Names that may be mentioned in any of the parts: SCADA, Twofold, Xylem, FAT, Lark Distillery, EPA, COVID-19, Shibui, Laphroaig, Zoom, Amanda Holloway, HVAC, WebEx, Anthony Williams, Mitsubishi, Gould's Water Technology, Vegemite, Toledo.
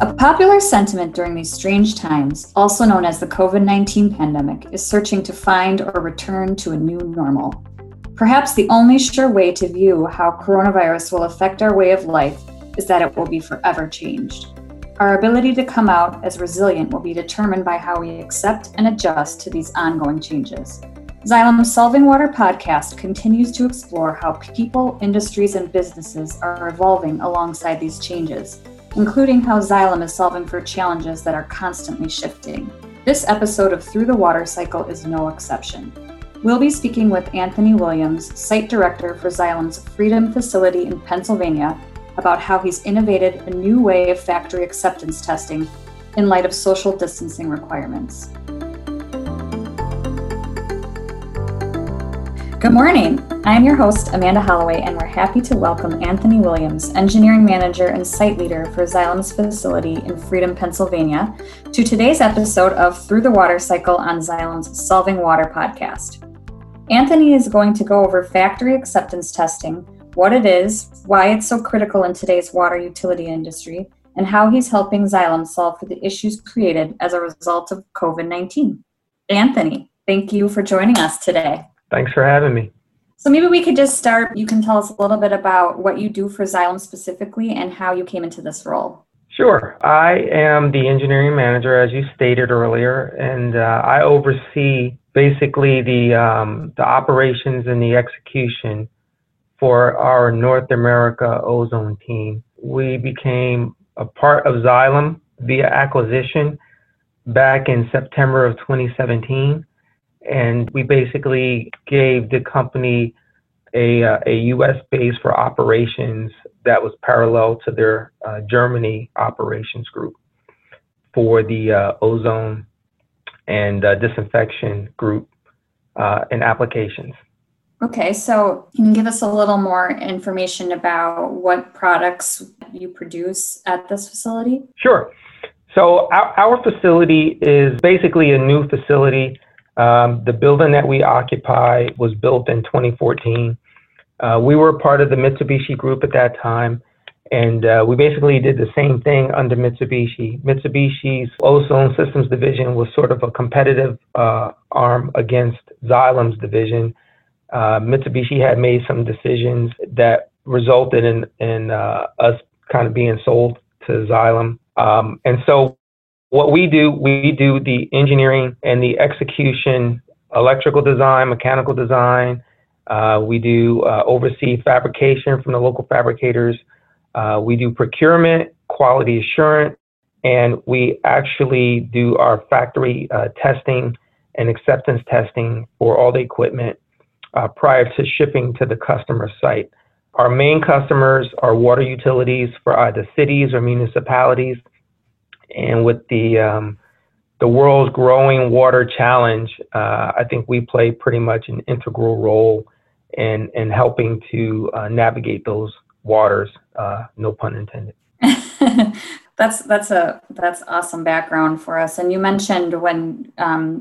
A popular sentiment during these strange times, also known as the COVID-19 pandemic, is searching to find or return to a new normal. Perhaps the only sure way to view how coronavirus will affect our way of life is that it will be forever changed. Our ability to come out as resilient will be determined by how we accept and adjust to these ongoing changes. Xylem's Solving Water podcast continues to explore how people, industries, and businesses are evolving alongside these changes, including how Xylem is solving for challenges that are constantly shifting. This episode of Through the Water Cycle is no exception. We'll be speaking with Anthony Williams, Site Director for Xylem's Freedom facility in Pennsylvania, about how he's innovated a new way of factory acceptance testing in light of social distancing requirements. Good morning. I'm your host, Amanda Holloway, and we're happy to welcome Anthony Williams, Engineering Manager and Site Leader for Xylem's facility in Freedom, Pennsylvania, to today's episode of Through the Water Cycle on Xylem's Solving Water podcast. Anthony is going to go over factory acceptance testing, what it is, why it's so critical in today's water utility industry, and how he's helping Xylem solve for the issues created as a result of COVID-19. Anthony, thank you for joining us today. Thanks for having me. So maybe we could just start. You can tell us a little bit about what you do for Xylem specifically and how you came into this role. Sure. I am the engineering manager, as you stated earlier, and I oversee basically the operations and the execution for our North America ozone team. We became a part of Xylem via acquisition back in September of 2017. And we basically gave the company a U.S. base for operations that was parallel to their Germany operations group for the ozone and disinfection group and applications. Okay, so can you give us a little more information about what products you produce at this facility? Sure. So our facility is basically a new facility. The building that we occupy was built in 2014. We were part of the Mitsubishi group at that time, and we basically did the same thing under Mitsubishi. Mitsubishi's Ozone Systems division was sort of a competitive arm against Xylem's division. Mitsubishi had made some decisions that resulted in us kind of being sold to Xylem. And so what we do the engineering and the execution, electrical design, mechanical design. We do oversee fabrication from the local fabricators. We do procurement, quality assurance, and we actually do our factory testing and acceptance testing for all the equipment prior to shipping to the customer site. Our main customers are water utilities for either cities or municipalities. And with the world's growing water challenge, I think we play pretty much an integral role in helping to navigate those waters. No pun intended. That's awesome background for us. And you mentioned when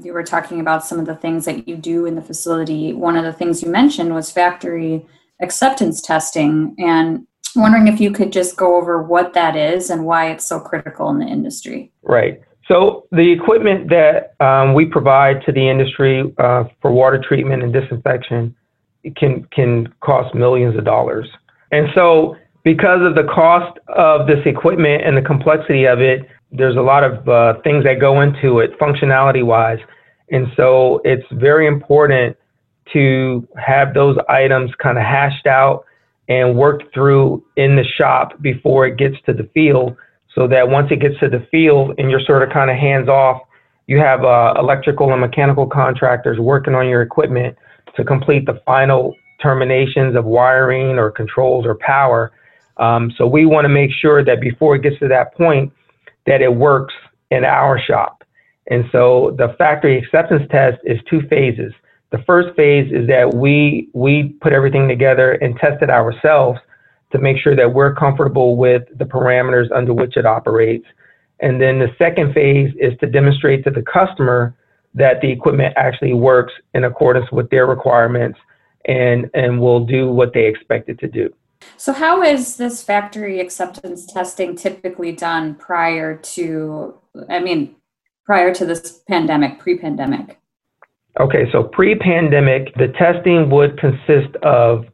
you were talking about some of the things that you do in the facility, one of the things you mentioned was factory acceptance testing, and I'm wondering if you could just go over what that is and why it's so critical in the industry. Right. So the equipment that we provide to the industry for water treatment and disinfection can cost millions of dollars. And so because of the cost of this equipment and the complexity of it, there's a lot of things that go into it functionality-wise. And so it's very important to have those items kind of hashed out and worked through in the shop before it gets to the field, so that once it gets to the field and you're sort of kind of hands off, you have electrical and mechanical contractors working on your equipment to complete the final terminations of wiring or controls or power. So we want to make sure that before it gets to that point that it works in our shop. And so the factory acceptance test is two phases. The first phase is that we put everything together and test it ourselves to make sure that we're comfortable with the parameters under which it operates. And then the second phase is to demonstrate to the customer that the equipment actually works in accordance with their requirements and will do what they expect it to do. So how is this factory acceptance testing typically done prior to this pandemic, pre-pandemic? Okay, so pre-pandemic, the testing would consist of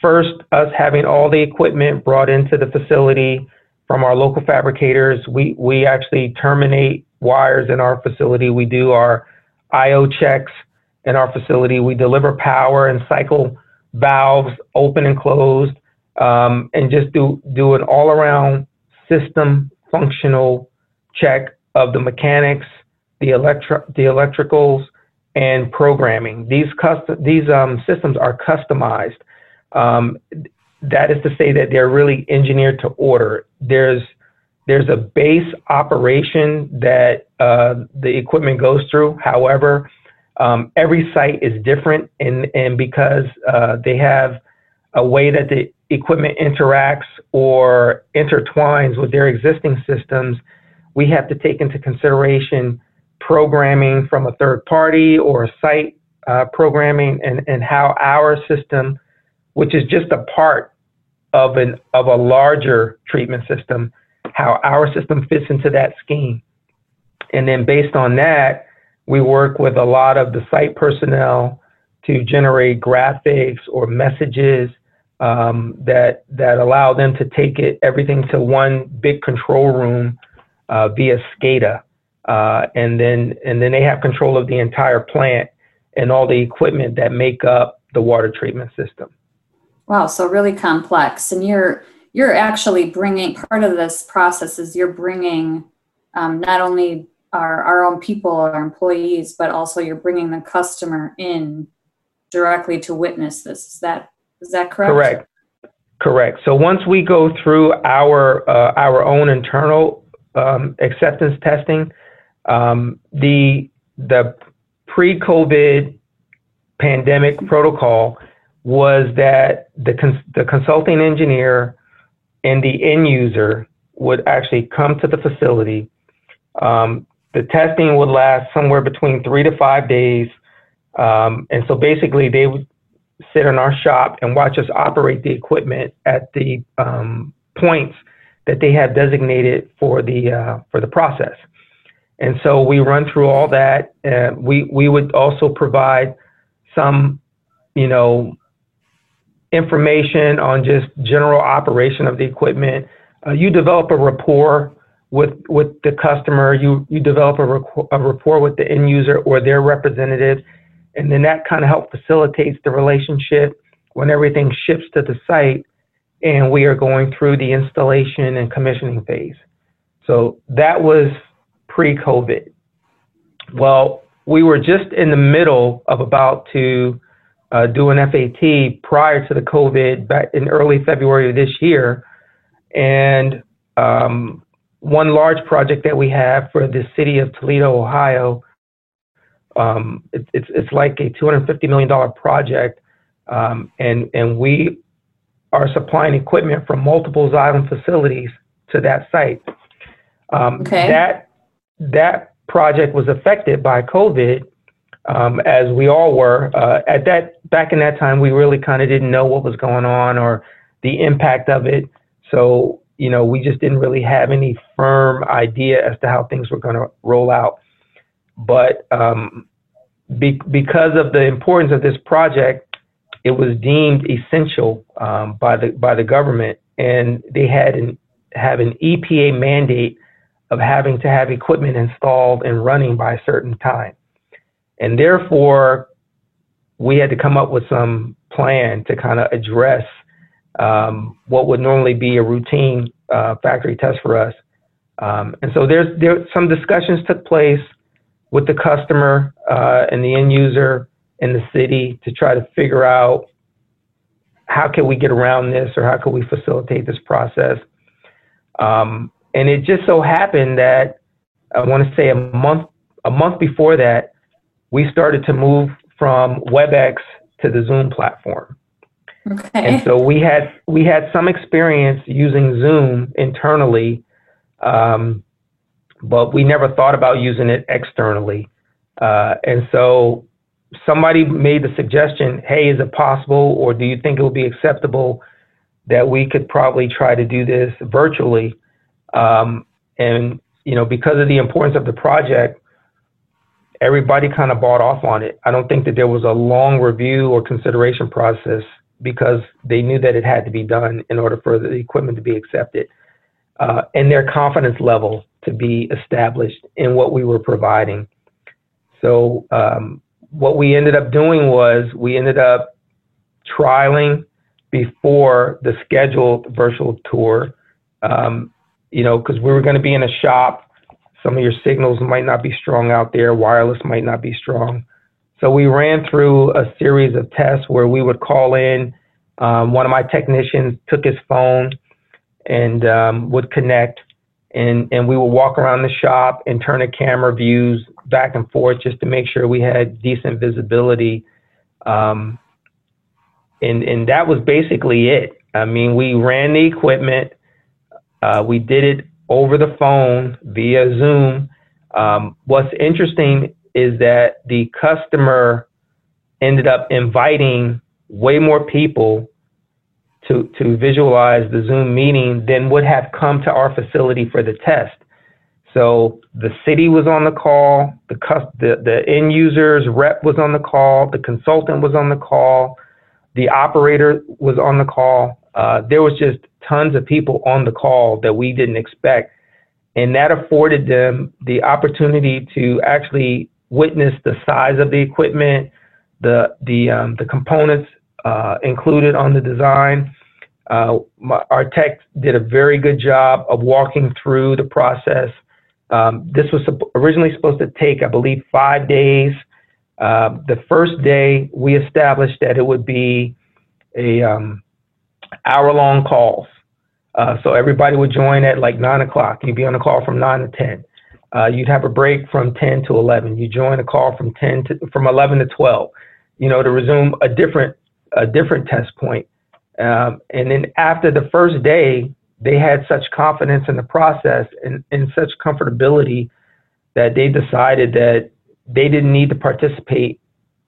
first, us having all the equipment brought into the facility from our local fabricators. We actually terminate wires in our facility. We do our IO checks in our facility. We deliver power and cycle valves open and closed, and just do an all-around system functional check of the mechanics, the electricals, and programming. These systems are customized. That is to say that they're really engineered to order. There's a base operation that the equipment goes through. However, every site is different, and because they have a way that the equipment interacts or intertwines with their existing systems, we have to take into consideration programming from a third party or a site programming, and how our system, which is just a part of a larger treatment system, how our system fits into that scheme. And then based on that, we work with a lot of the site personnel to generate graphics or messages that allow them to take everything to one big control room via SCADA. And then they have control of the entire plant and all the equipment that make up the water treatment system. Wow, so really complex. And you're actually bringing, part of this process is you're bringing not only our own people, our employees, but also you're bringing the customer in directly to witness this. Is that correct? Correct. So once we go through our own internal acceptance testing, the pre-COVID pandemic protocol was that the consulting engineer and the end user would actually come to the facility. The testing would last somewhere between 3 to 5 days. And so basically they would sit in our shop and watch us operate the equipment at the points that they have designated for the process. And so we run through all that. We would also provide some, information on just general operation of the equipment. You develop a rapport with the customer. You develop a rapport with the end user or their representative, and then that kind of help facilitates the relationship when everything ships to the site and we are going through the installation and commissioning phase. So that was pre-COVID. Well, we were just in the middle of about to do an FAT prior to the COVID back in early February of this year. And one large project that we have for the city of Toledo, Ohio, it's like a $250 million project. And we are supplying equipment from multiple Xylem facilities to that site. Okay. That project was affected by COVID, as we all were. Back in that time, we really kind of didn't know what was going on or the impact of it. So, we just didn't really have any firm idea as to how things were going to roll out. But because of the importance of this project, it was deemed essential by the government, and they have an EPA mandate of having to have equipment installed and running by a certain time. And therefore, we had to come up with some plan to kind of address what would normally be a routine factory test for us. And so there some discussions took place with the customer and the end user and the city to try to figure out how can we get around this or how can we facilitate this process. And it just so happened that I want to say a month before that, we started to move from WebEx to the Zoom platform. Okay. And so we had some experience using Zoom internally, but we never thought about using it externally. And so somebody made the suggestion, hey, is it possible, or do you think it would be acceptable that we could probably try to do this virtually. And, you know, because of the importance of the project, everybody kind of bought off on it. I don't think that there was a long review or consideration process because they knew that it had to be done in order for the equipment to be accepted, and their confidence level to be established in what we were providing. So what we ended up doing was we ended up trialing before the scheduled virtual tour, you know, because we were going to be in a shop. Some of your signals might not be strong out there. Wireless might not be strong. So we ran through a series of tests where we would call in. One of my technicians took his phone and would connect, and we would walk around the shop and turn the camera views back and forth just to make sure we had decent visibility. And that was basically it. I mean, we ran the equipment. We did it over the phone via Zoom. What's interesting is that the customer ended up inviting way more people to visualize the Zoom meeting than would have come to our facility for the test. So the city was on the call, the end user's rep was on the call, the consultant was on the call, the operator was on the call. There was just tons of people on the call that we didn't expect. And that afforded them the opportunity to actually witness the size of the equipment, the components included on the design. Our tech did a very good job of walking through the process. This was originally supposed to take, I believe, 5 days. The first day, we established that it would be a hour-long calls. So everybody would join at like 9 o'clock. You'd be on a call from 9 to 10. You'd have a break from 10 to 11. You join a call from 11 to 12. You know, to resume a different test point. And then after the first day, they had such confidence in the process and such comfortability that they decided that they didn't need to participate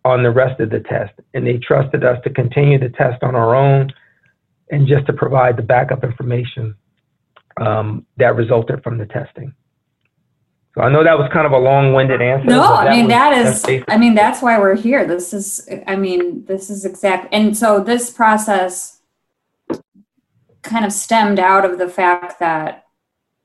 on the rest of the test, and they trusted us to continue the test on our own and just to provide the backup information that resulted from the testing. So I know that was kind of a long-winded answer. No, I mean, that's why we're here. This is exact. And so this process kind of stemmed out of the fact that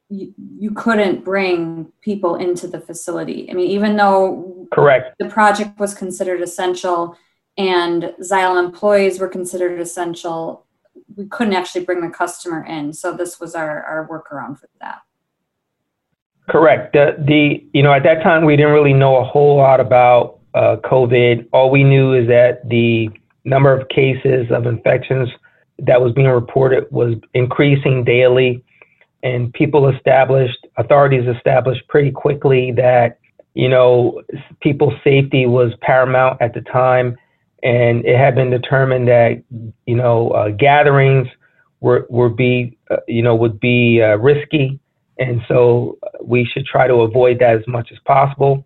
you couldn't bring people into the facility. I mean, even though correct. The project was considered essential and Xylem employees were considered essential, we couldn't actually bring the customer in. So this was our workaround for that. Correct. You know, at that time, we didn't really know a whole lot about COVID. All we knew is that the number of cases of infections that was being reported was increasing daily. And authorities established pretty quickly that, you know, people's safety was paramount at the time. And it had been determined that, you know, gatherings would be risky. And so we should try to avoid that as much as possible,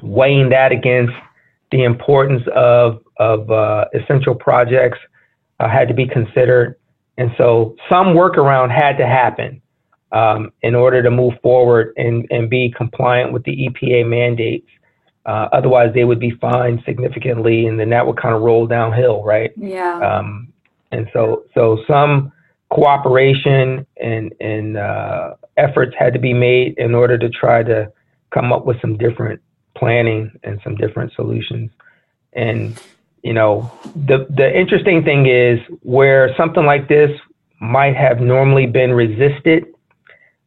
weighing that against the importance of essential projects had to be considered. And so some workaround had to happen in order to move forward and be compliant with the EPA mandates. Otherwise, they would be fined significantly, and then that would kind of roll downhill, right? Yeah. And so some cooperation and efforts had to be made in order to try to come up with some different planning and some different solutions. And you know, the interesting thing is where something like this might have normally been resisted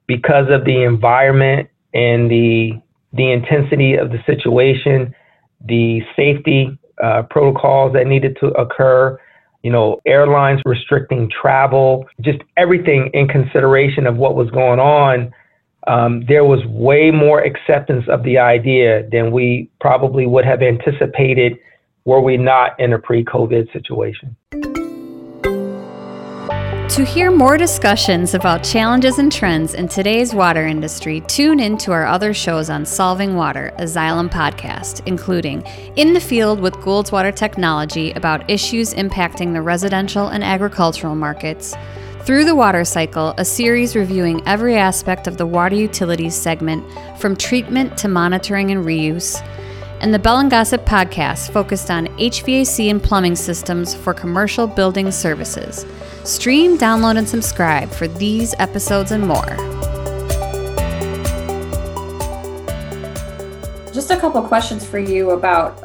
because of the environment and the intensity of the situation, the safety protocols that needed to occur, you know, airlines restricting travel, just everything in consideration of what was going on. There was way more acceptance of the idea than we probably would have anticipated were we not in a pre-COVID situation. To hear more discussions about challenges and trends in today's water industry, tune in to our other shows on Solving Water, a Xylem podcast, including In the Field with Gould's Water Technology about issues impacting the residential and agricultural markets, Through the Water Cycle, a series reviewing every aspect of the water utilities segment from treatment to monitoring and reuse, and the Bell & Gossip podcast focused on HVAC and plumbing systems for commercial building services. Stream, download, and subscribe for these episodes and more. Just a couple questions for you about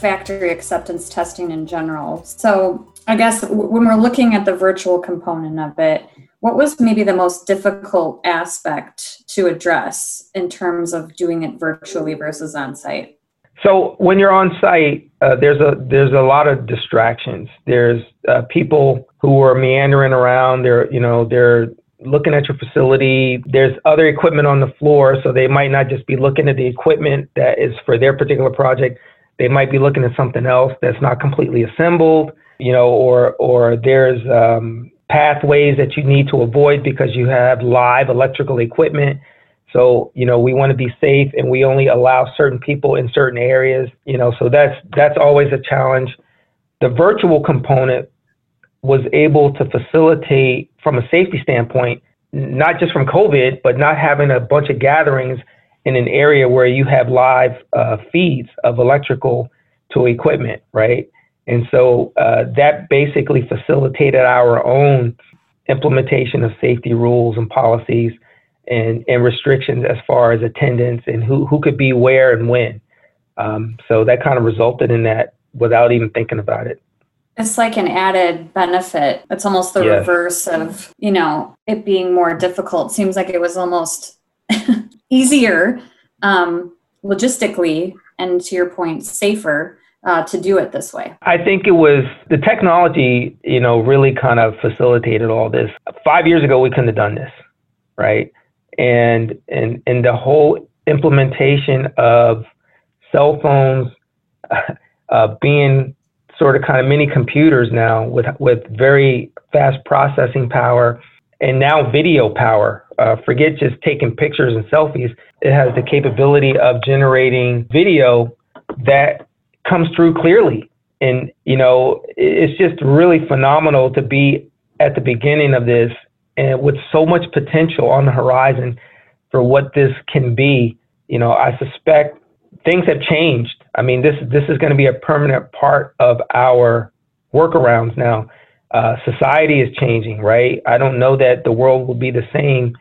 factory acceptance testing in general. So I guess when we're looking at the virtual component of it, what was maybe the most difficult aspect to address in terms of doing it virtually versus on-site? So when you're on-site, there's a lot of distractions. There's people who are meandering around. They're looking at your facility. There's other equipment on the floor, so they might not just be looking at the equipment that is for their particular project. They might be looking at something else that's not completely assembled, or there's pathways that you need to avoid because you have live electrical equipment. So, we want to be safe and we only allow certain people in certain areas, so that's always a challenge. The virtual component was able to facilitate from a safety standpoint, not just from COVID, but not having a bunch of gatherings in an area where you have live feeds of electrical to equipment, right? And so that basically facilitated our own implementation of safety rules and policies and restrictions as far as attendance and who could be where and when. So that kind of resulted in that without even thinking about it. It's like an added benefit. It's almost the reverse of, it being more difficult. Seems like it was almost easier logistically and, to your point, safer to do it this way. I think it was the technology, really kind of facilitated all this. 5 years ago, we couldn't have done this, right? And the whole implementation of cell phones being sort of kind of mini computers now with very fast processing power and now video power. Forget just taking pictures and selfies. It has the capability of generating video that comes through clearly. And, it's just really phenomenal to be at the beginning of this and with so much potential on the horizon for what this can be. I suspect things have changed. I mean, this is going to be a permanent part of our workarounds now. Society is changing, right? I don't know that the world will be the same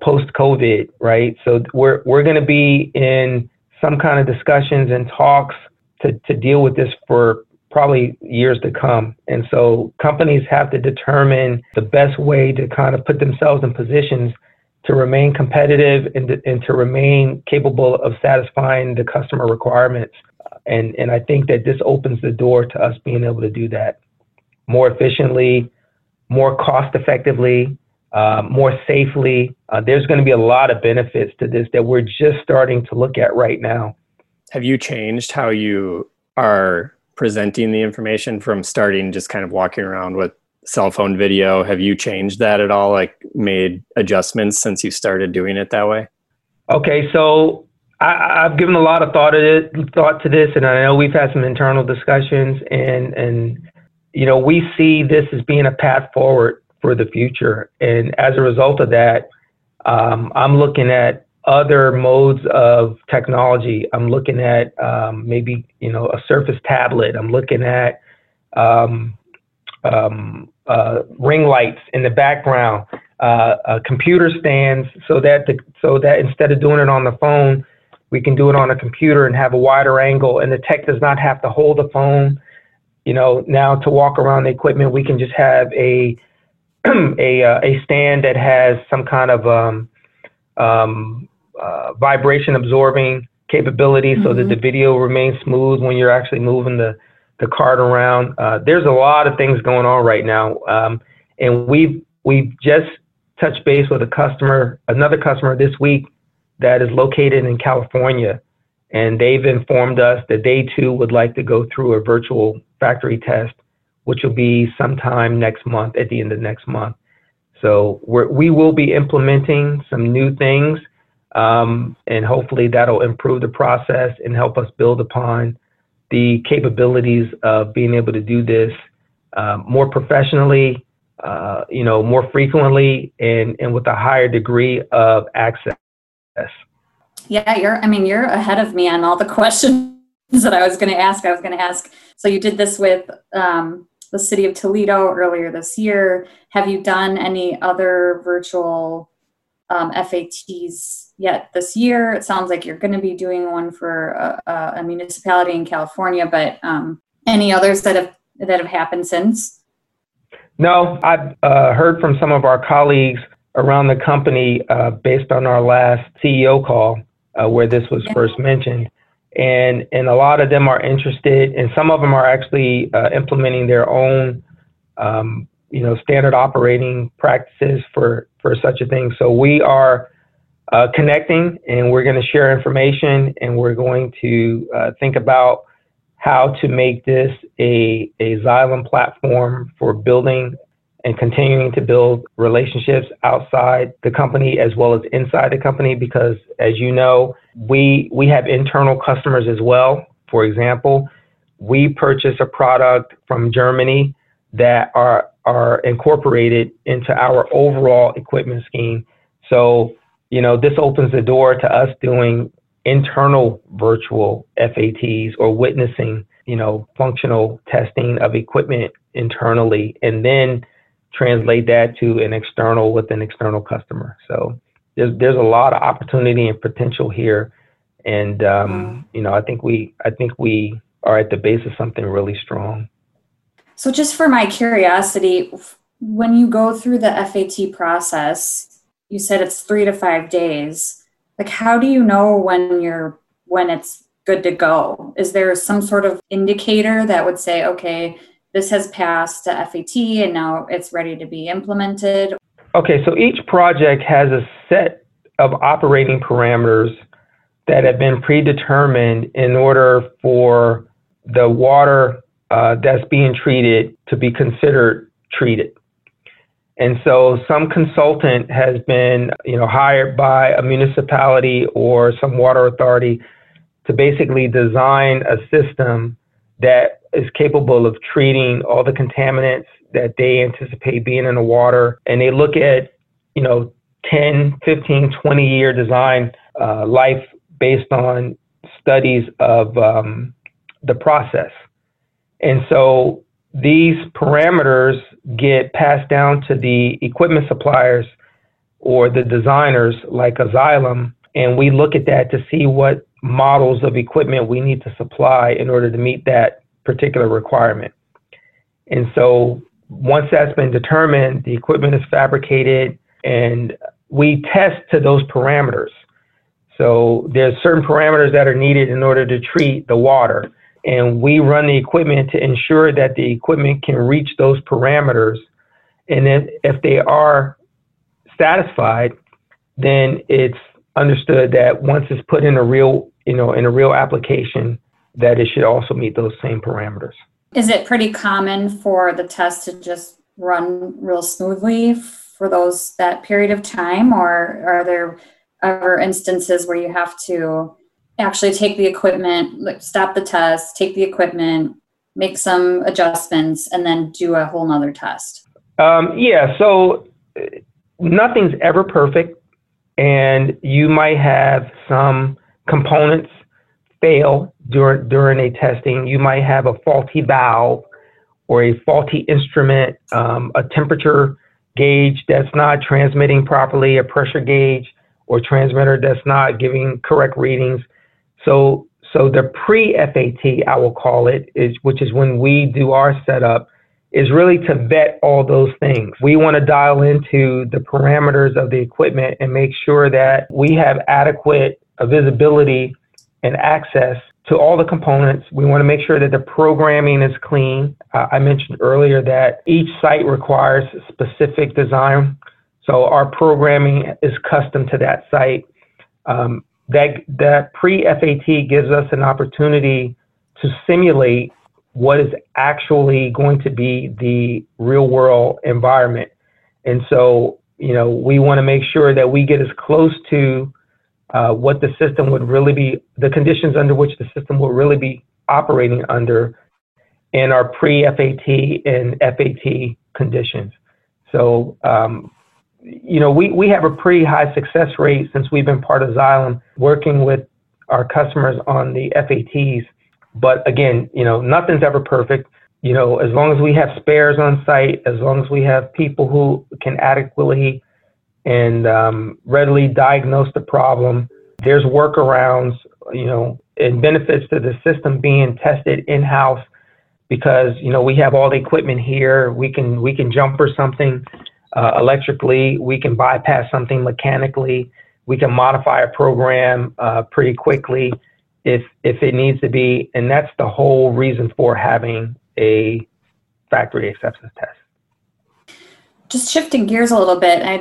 post-COVID, right? So we're going to be in some kind of discussions and talks to deal with this for probably years to come. And so companies have to determine the best way to kind of put themselves in positions to remain competitive and to remain capable of satisfying the customer requirements. And I think that this opens the door to us being able to do that more efficiently, more cost effectively, more safely. There's going to be a lot of benefits to this that we're just starting to look at right now. Have you changed how you are presenting the information from starting just kind of walking around with cell phone video? Have you changed that at all, like made adjustments since you started doing it that way? Okay, so I've given a lot of thought to this, and I know we've had some internal discussions, and we see this as being a path forward for the future. And as a result of that, I'm looking at other modes of technology. I'm looking at maybe, a Surface tablet. I'm looking at ring lights in the background, computer stands, so that instead of doing it on the phone, we can do it on a computer and have a wider angle, and the tech does not have to hold the phone. Now to walk around the equipment, we can just have a stand that has some kind of vibration absorbing capability, so that the video remains smooth when you're actually moving the cart around. There's a lot of things going on right now, and we've just touched base with another customer this week that is located in California, and they've informed us that they too would like to go through a virtual factory test which will be sometime next month, at the end of next month. So we will be implementing some new things, and hopefully that'll improve the process and help us build upon the capabilities of being able to do this more professionally, you know, more frequently, and with a higher degree of access. Yeah, I mean, you're ahead of me on all the questions that I was going to ask. So you did this with the city of Toledo earlier this year. Have you done any other virtual FATs yet this year? It sounds like you're going to be doing one for a municipality in California, but any others that have happened since? No, I've heard from some of our colleagues around the company based on our last CEO call where this was first mentioned. And a lot of them are interested, and some of them are actually implementing their own, you know, standard operating practices for such a thing. So we are connecting, and we're going to share information, and we're going to think about how to make this a Xylem platform for building and continuing to build relationships outside the company as well as inside the company, because as you know, we have internal customers as well. For example, we purchase a product from Germany that are incorporated into our overall equipment scheme. So, you know, this opens the door to us doing internal virtual FATs or witnessing, you know, functional testing of equipment internally, and then translate that to an external with an external customer. So there's a lot of opportunity and potential here. And, you know, I think we are at the base of something really strong. So just for my curiosity, when you go through the FAT process, you said it's 3 to 5 days. Like, how do you know when it's good to go? Is there some sort of indicator that would say, okay, this has passed the FAT and now it's ready to be implemented? Okay, so each project has a set of operating parameters that have been predetermined in order for the water that's being treated to be considered treated. And so some consultant has been, you know, hired by a municipality or some water authority to basically design a system that is capable of treating all the contaminants that they anticipate being in the water. And they look at, you know, 10, 15, 20-year design life based on studies of the process. And so these parameters get passed down to the equipment suppliers or the designers like Xylem, and we look at that to see what models of equipment we need to supply in order to meet that particular requirement. And so once that's been determined, the equipment is fabricated and we test to those parameters. So there's certain parameters that are needed in order to treat the water, and we run the equipment to ensure that the equipment can reach those parameters. And then if they are satisfied, then it's understood that once it's put in a real, you know, in a real application, that it should also meet those same parameters. Is it pretty common for the test to just run real smoothly for those, that period of time, or are there other instances where you have to actually take the equipment, stop the test, take the equipment, make some adjustments, and then do a whole nother test? Yeah, so nothing's ever perfect, and you might have some components fail during a testing. You might have a faulty valve or a faulty instrument, a temperature gauge that's not transmitting properly, a pressure gauge or transmitter that's not giving correct readings. So the pre-FAT, I will call it, which is when we do our setup, is really to vet all those things. We want to dial into the parameters of the equipment and make sure that we have adequate visibility and access to all the components. We want to make sure that the programming is clean. I mentioned earlier that each site requires specific design. So our programming is custom to that site. That pre-FAT gives us an opportunity to simulate what is actually going to be the real world environment. And so, you know, we want to make sure that we get as close to what the system would really be, the conditions under which the system will really be operating under in our pre-FAT and FAT conditions. So, you know, we have a pretty high success rate since we've been part of Xylem working with our customers on the FATs. But again, you know, nothing's ever perfect. You know, as long as we have spares on site, as long as we have people who can adequately and readily diagnose the problem, there's workarounds, you know, and benefits to the system being tested in-house because, you know, we have all the equipment here. We can jumper something electrically. We can bypass something mechanically. We can modify a program pretty quickly if it needs to be. And that's the whole reason for having a factory acceptance test. Just shifting gears a little bit, I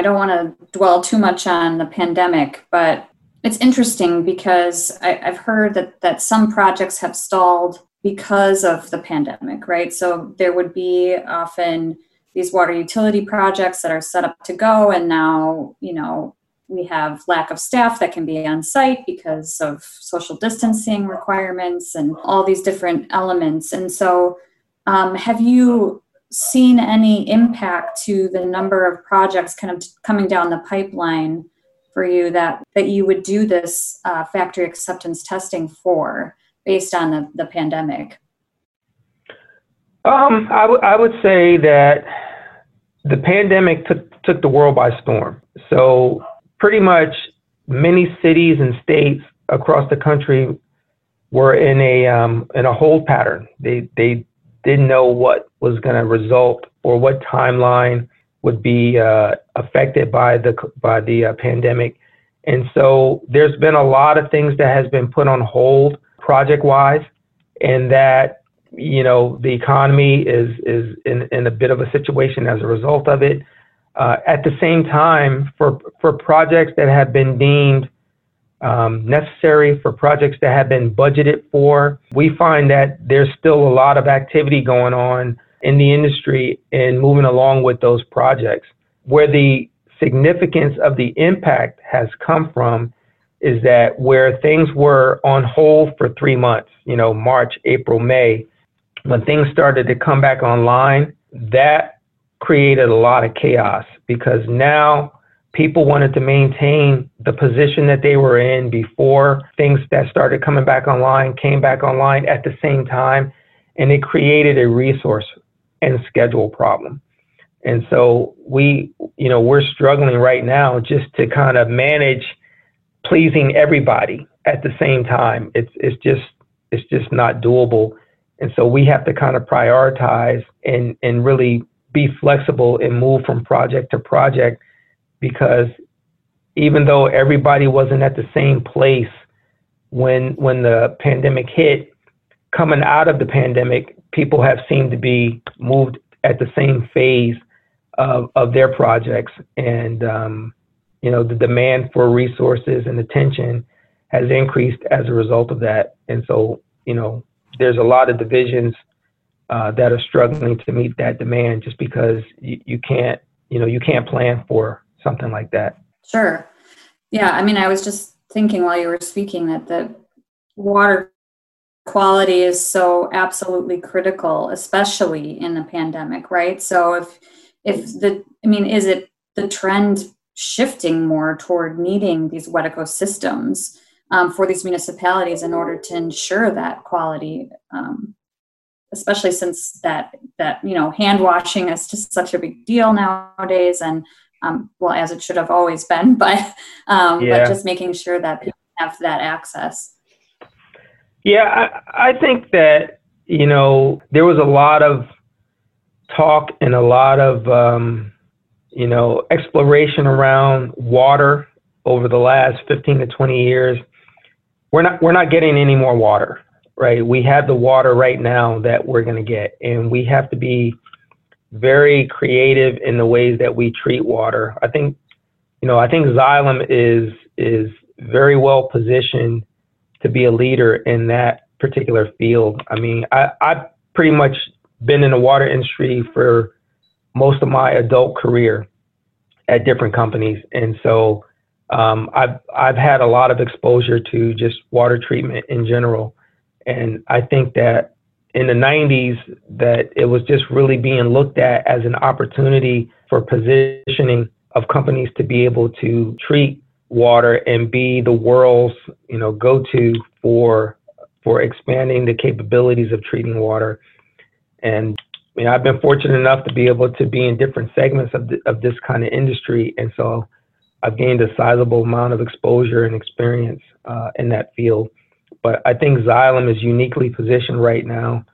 don't want to dwell too much on the pandemic, but it's interesting because I've heard that some projects have stalled because of the pandemic, right? So there would be often these water utility projects that are set up to go, and now, you know, we have lack of staff that can be on site because of social distancing requirements and all these different elements. And so have you seen any impact to the number of projects kind of coming down the pipeline for you that you would do this factory acceptance testing for based on the pandemic? I would say that the pandemic took the world by storm. So pretty much many cities and states across the country were in a hold pattern. They didn't know what was going to result or what timeline would be affected by the pandemic. And so there's been a lot of things that has been put on hold project-wise, and that, you know, the economy is in a bit of a situation as a result of it. At the same time, for projects that have been deemed necessary, for projects that have been budgeted for, we find that there's still a lot of activity going on in the industry and moving along with those projects. Where the significance of the impact has come from is that where things were on hold for 3 months, you know, March, April, May, when things started to come back online, that created a lot of chaos because now people wanted to maintain the position that they were in before things that started coming back online came back online at the same time, and it created a resource and schedule problem. And so we're struggling right now just to kind of manage pleasing everybody at the same time. It's just not doable, and so we have to kind of prioritize and really be flexible and move from project to project, because even though everybody wasn't at the same place when the pandemic hit, coming out of the pandemic, people have seemed to be moved at the same phase of their projects. And, you know, the demand for resources and attention has increased as a result of that. And so, you know, there's a lot of divisions that are struggling to meet that demand just because you can't plan for something like that. Sure. Yeah. I mean, I was just thinking while you were speaking that the water quality is so absolutely critical, especially in the pandemic, right? So is it the trend shifting more toward needing these wet ecosystems for these municipalities in order to ensure that quality, especially since that you know, hand washing is just such a big deal nowadays, and well, as it should have always been, but just making sure that people have that access. Yeah, I think that, you know, there was a lot of talk and a lot of you know, exploration around water over the last 15 to 20 years. We're not getting any more water. Right. We have the water right now that we're going to get, and we have to be very creative in the ways that we treat water. I think Xylem is very well positioned to be a leader in that particular field. I mean, I've pretty much been in the water industry for most of my adult career at different companies. And so I've had a lot of exposure to just water treatment in general. And I think that in the 90s, that it was just really being looked at as an opportunity for positioning of companies to be able to treat water and be the world's, you know, go-to for expanding the capabilities of treating water. And you know, I've been fortunate enough to be able to be in different segments of this kind of industry. And so I've gained a sizable amount of exposure and experience in that field. But I think Xylem is uniquely positioned right now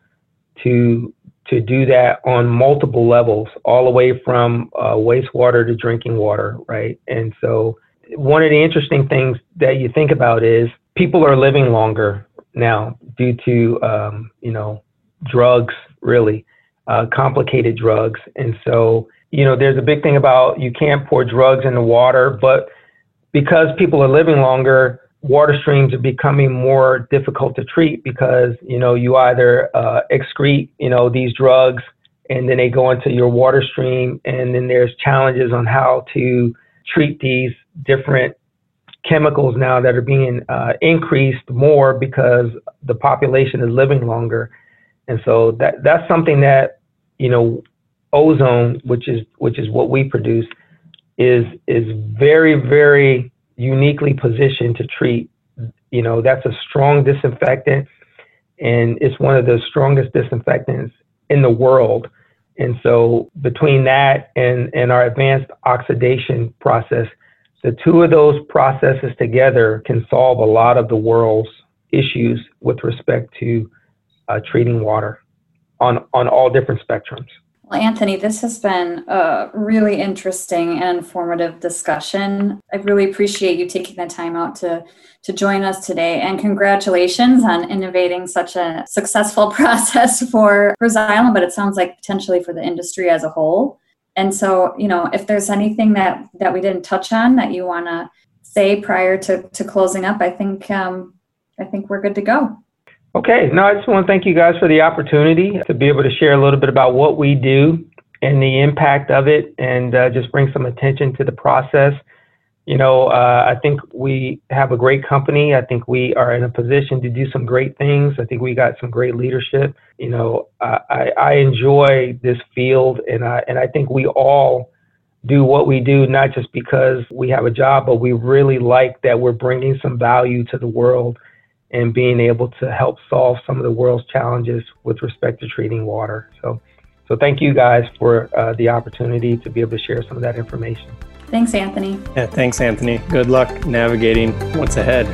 to do that on multiple levels, all the way from wastewater to drinking water, right? And so one of the interesting things that you think about is people are living longer now due to, you know, drugs, really, complicated drugs. And so, you know, there's a big thing about you can't pour drugs in the water, but because people are living longer, water streams are becoming more difficult to treat because, you know, you either excrete, you know, these drugs and then they go into your water stream, and then there's challenges on how to treat these different chemicals now that are being increased more because the population is living longer. And so that's something that, you know, ozone, which is what we produce, is very, very uniquely positioned to treat. You know, that's a strong disinfectant, and it's one of the strongest disinfectants in the world. And so between that and our advanced oxidation process, the two of those processes together can solve a lot of the world's issues with respect to treating water on all different spectrums. Well, Anthony, this has been a really interesting and formative discussion. I really appreciate you taking the time out to join us today, and congratulations on innovating such a successful process for Xylem, but it sounds like potentially for the industry as a whole. And so, you know, if there's anything that we didn't touch on that you want to say prior to closing up, I think we're good to go. Okay. No, I just want to thank you guys for the opportunity to be able to share a little bit about what we do and the impact of it, and just bring some attention to the process. You know, I think we have a great company. I think we are in a position to do some great things. I think we got some great leadership. You know, I enjoy this field, and I think we all do what we do, not just because we have a job, but we really like that we're bringing some value to the world and being able to help solve some of the world's challenges with respect to treating water. So thank you guys for the opportunity to be able to share some of that information. Thanks, Anthony. Yeah, thanks, Anthony. Good luck navigating what's ahead.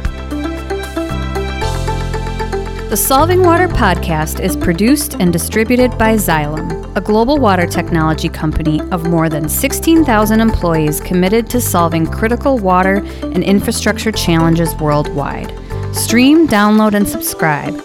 The Solving Water podcast is produced and distributed by Xylem, a global water technology company of more than 16,000 employees committed to solving critical water and infrastructure challenges worldwide. Stream, download, and subscribe